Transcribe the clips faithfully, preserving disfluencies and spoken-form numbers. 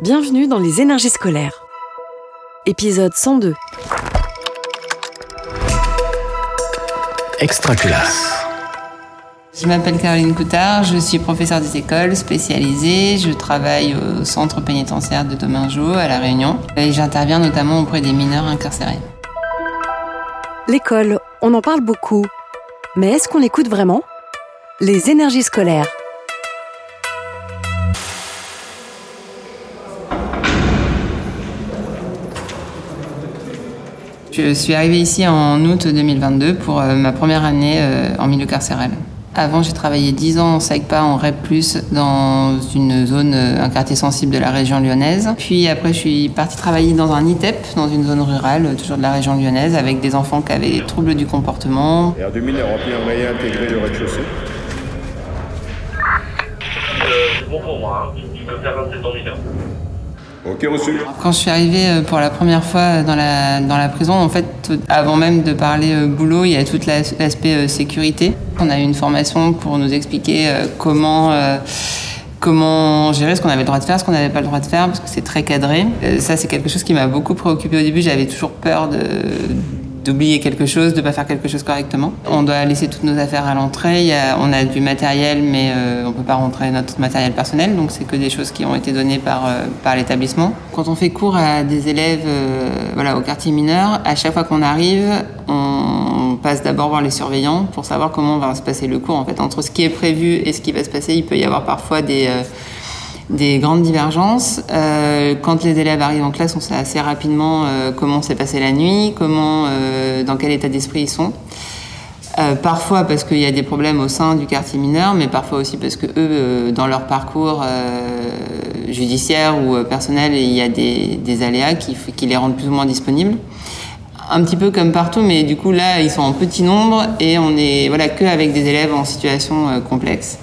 Bienvenue dans Les Énergies scolaires. Épisode cent deux. Extra Classe. Je m'appelle Caroline Coutard, je suis professeure des écoles spécialisée, je travaille au centre pénitentiaire de Domenjod à La Réunion et j'interviens notamment auprès des mineurs incarcérés. L'école, on en parle beaucoup, mais est-ce qu'on l'écoute vraiment ? Les énergies scolaires. Je suis arrivée ici en août deux mille vingt-deux pour ma première année en milieu carcéral. Avant, j'ai travaillé dix ans en Secpa, en R E P plus, dans une zone, un quartier sensible de la région lyonnaise. Puis après, je suis partie travailler dans un I T E P, dans une zone rurale, toujours de la région lyonnaise, avec des enfants qui avaient des troubles du comportement. Et en deux mille, l'Europe a réintégré le rez-de-chaussée. C'est bon pour moi, je peux faire vingt-sept ans mineur. Ok, reçu. Quand je suis arrivée pour la première fois dans la, dans la prison, en fait, avant même de parler boulot, il y a tout l'aspect sécurité. On a eu une formation pour nous expliquer comment, comment gérer ce qu'on avait le droit de faire, ce qu'on n'avait pas le droit de faire, parce que c'est très cadré. Ça, c'est quelque chose qui m'a beaucoup préoccupée au début. J'avais toujours peur de... d'oublier quelque chose, de ne pas faire quelque chose correctement. On doit laisser toutes nos affaires à l'entrée. Il y a, on a du matériel, mais euh, on ne peut pas rentrer notre matériel personnel, donc c'est que des choses qui ont été données par, euh, par l'établissement. Quand on fait cours à des élèves euh, voilà, au quartier mineur, à chaque fois qu'on arrive, on passe d'abord voir les surveillants pour savoir comment va se passer le cours. En fait, entre ce qui est prévu et ce qui va se passer, il peut y avoir parfois des... Euh, des grandes divergences. Euh, quand les élèves arrivent en classe, on sait assez rapidement euh, comment s'est passée la nuit, comment, euh, dans quel état d'esprit ils sont. Euh, parfois parce qu'il y a des problèmes au sein du quartier mineur, mais parfois aussi parce que eux, euh, dans leur parcours euh, judiciaire ou euh, personnel, il y a des, des aléas qui, qui les rendent plus ou moins disponibles. Un petit peu comme partout, mais du coup là, ils sont en petit nombre et on est voilà que avec des élèves en situation euh, complexe.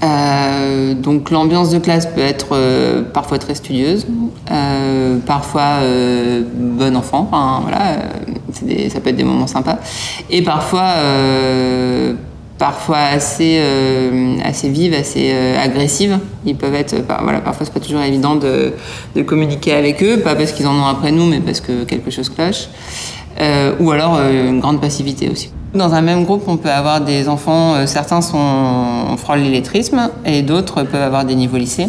Euh, donc l'ambiance de classe peut être euh, parfois très studieuse, euh, parfois euh, bon enfant, hein, voilà, euh, c'est des, ça peut être des moments sympas, et parfois, euh, parfois assez, euh, assez vive, assez euh, agressive. Ils peuvent être, bah, voilà, parfois c'est pas toujours évident de, de communiquer avec eux, pas parce qu'ils en ont après nous, mais parce que quelque chose cloche. Euh, ou alors euh, une grande passivité aussi. Dans un même groupe, on peut avoir des enfants, euh, certains sont frôlent l'illettrisme et d'autres peuvent avoir des niveaux lycées.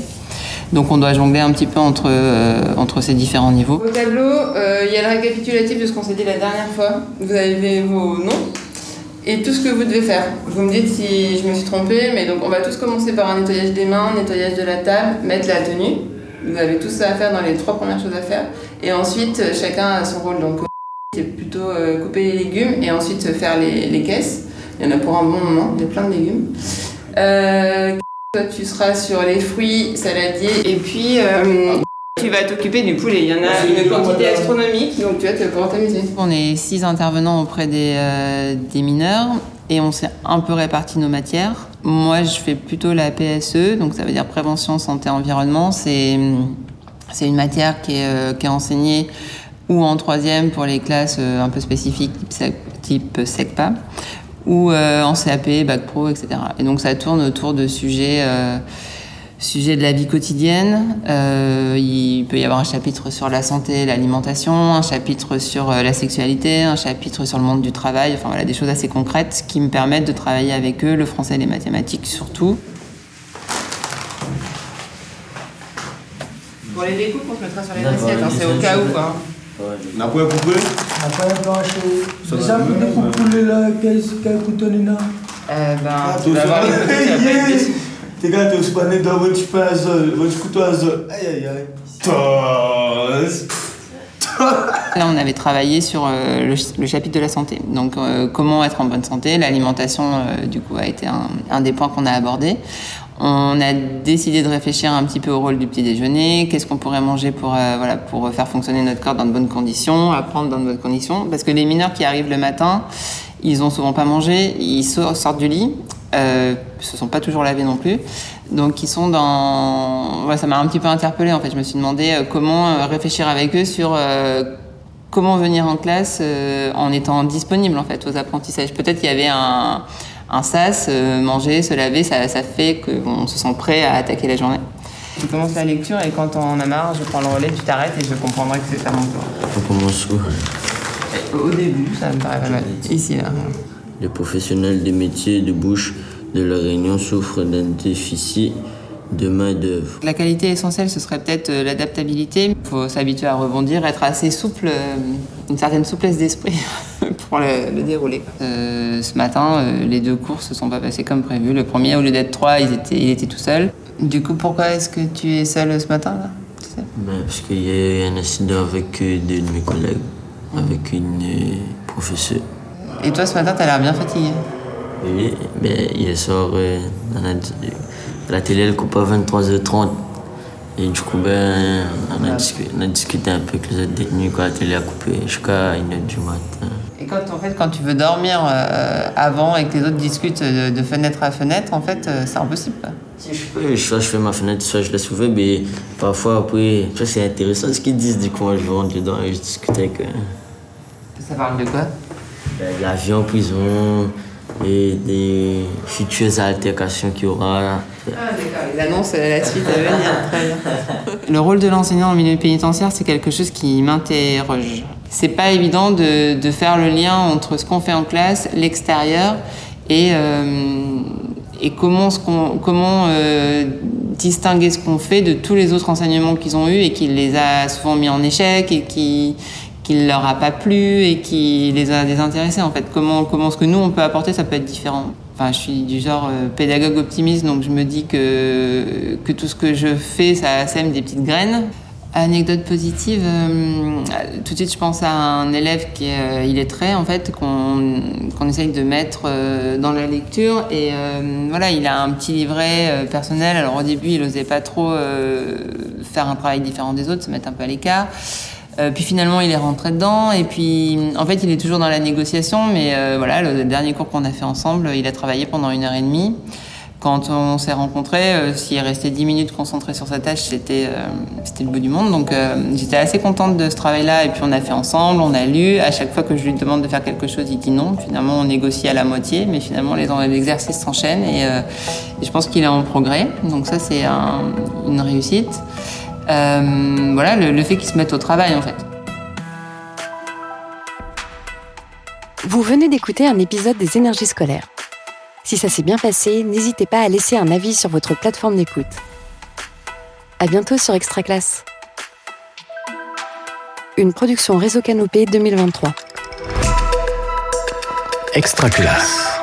Donc on doit jongler un petit peu entre, euh, entre ces différents niveaux. Au tableau, euh, il y a le récapitulatif de ce qu'on s'est dit la dernière fois. Vous avez vos noms et tout ce que vous devez faire. Vous me dites si je me suis trompée, mais donc on va tous commencer par un nettoyage des mains, nettoyage de la table, mettre la tenue. Vous avez tous ça à faire dans les trois premières choses à faire. Et ensuite, chacun a son rôle. Donc, c'est plutôt euh, couper les légumes et ensuite faire les, les caisses. Il y en a pour un bon moment, il y a plein de légumes. Euh, toi, tu seras sur les fruits, saladiers, et puis euh, tu vas t'occuper du poulet. Il y en a une quantité astronomique, donc tu vas te pouvoir t'amuser. On est six intervenants auprès des, euh, des mineurs et on s'est un peu réparti nos matières. Moi, je fais plutôt la P S E, donc ça veut dire prévention, santé, environnement. C'est, c'est une matière qui est, euh, qui est enseignée ou en troisième pour les classes un peu spécifiques type SEGPA, ou en C A P, Bac Pro, et cetera. Et donc ça tourne autour de sujets, euh, sujets de la vie quotidienne. Euh, il peut y avoir un chapitre sur la santé, l'alimentation, un chapitre sur la sexualité, un chapitre sur le monde du travail, enfin voilà, des choses assez concrètes qui me permettent de travailler avec eux, le français et les mathématiques surtout. Pour les découpes, on se mettra sur les assiettes, hein, c'est au cas où quoi. On a pas coupé. On a pas branché. Ça me découpe pour les là, qu'est-ce qu'un coutonné là. Eh ben, tu vas voir les petits. T'es gars, t'es au spané dans votre passe, votre couteau à zone. Aïe aïe aïe. Toss. Là, on avait travaillé sur euh, le, le chapitre de la santé. Donc, euh, comment être en bonne santé. L'alimentation, euh, du coup, a été un, un des points qu'on a abordé. On a décidé de réfléchir un petit peu au rôle du petit déjeuner. Qu'est-ce qu'on pourrait manger pour, euh, voilà, pour faire fonctionner notre corps dans de bonnes conditions, apprendre dans de bonnes conditions. Parce que les mineurs qui arrivent le matin, ils ont souvent pas mangé, ils sortent du lit, euh, ils se sont pas toujours lavés non plus. Donc ils sont dans... Ouais, ça m'a un petit peu interpellée en fait. Je me suis demandé euh, comment euh, réfléchir avec eux sur euh, comment venir en classe euh, en étant disponible en fait aux apprentissages. Peut-être qu'il y avait un, un sas, euh, manger, se laver, ça, ça fait qu'on se sent prêt à attaquer la journée. Tu commences la lecture et quand on a marre, je prends le relais, tu t'arrêtes et je comprendrai que c'est ça mon tour. On commence où ? Au début, ça me paraît pas mal. Ici, là. Les professionnels des métiers de bouche de La Réunion souffrent d'un déficit de main-d'œuvre. La qualité essentielle, ce serait peut-être l'adaptabilité. Il faut s'habituer à rebondir, être assez souple, une certaine souplesse d'esprit pour le, le dérouler. Euh, ce matin, les deux cours se sont pas passés comme prévu. Le premier, au lieu d'être trois, il était, il était tout seul. Du coup, pourquoi est-ce que tu es seul ce matin là ? Ben, parce qu'il y a eu un incident avec deux de mes collègues, avec une professeure. Et toi, ce matin, t'as l'air bien fatigué. Oui, mais hier soir, euh, à, la, à la télé, elle coupe à vingt-trois heures trente. Et du coup, ben, on, a discuté, on a discuté un peu avec les autres détenus, quoi. La télé a coupé jusqu'à une heure du matin. Et quand, en fait, quand tu veux dormir euh, avant et que les autres discutent de, de fenêtre à fenêtre, en fait, euh, c'est impossible. Si je peux, soit je fais ma fenêtre, soit je laisse ouverte, mais parfois, après, tu vois, c'est intéressant ce qu'ils disent. Du coup, moi, je rentre dedans et je discute avec eux. Ça parle de quoi ? De la vie en prison et des futures altercations qu'il y aura. Là. Ah d'accord, ils annoncent la suite à venir, très bien. Le rôle de l'enseignant en milieu pénitentiaire, c'est quelque chose qui m'interroge. C'est pas évident de, de faire le lien entre ce qu'on fait en classe, l'extérieur, et, euh, et comment, ce qu'on, comment euh, distinguer ce qu'on fait de tous les autres enseignements qu'ils ont eus et qui les a souvent mis en échec et qui... qu'il leur a pas plu et qui les a désintéressés en fait. Comment, comment ce que nous on peut apporter, ça peut être différent. Enfin, je suis du genre euh, pédagogue optimiste, donc je me dis que, que tout ce que je fais, ça sème des petites graines. Anecdote positive, euh, tout de suite je pense à un élève qui est euh, illettré en fait, qu'on, qu'on essaye de mettre euh, dans la lecture et euh, voilà, il a un petit livret euh, personnel. Alors au début il n'osait pas trop euh, faire un travail différent des autres, se mettre un peu à l'écart. Puis finalement, il est rentré dedans et puis, en fait, il est toujours dans la négociation. Mais euh, voilà, le dernier cours qu'on a fait ensemble, il a travaillé pendant une heure et demie. Quand on s'est rencontrés, euh, s'il restait dix minutes concentré sur sa tâche, c'était, euh, c'était le bout du monde. Donc, euh, j'étais assez contente de ce travail-là. Et puis, on a fait ensemble, on a lu. À chaque fois que je lui demande de faire quelque chose, il dit non. Finalement, on négocie à la moitié. Mais finalement, les exercices s'enchaînent et, euh, et je pense qu'il est en progrès. Donc ça, c'est un, une réussite. Euh, voilà, le, le fait qu'ils se mettent au travail, en fait. Vous venez d'écouter un épisode des Énergies scolaires. Si ça s'est bien passé, n'hésitez pas à laisser un avis sur votre plateforme d'écoute. À bientôt sur Extra Classe. Une production Réseau Canopé deux mille vingt-trois. Extra Classe.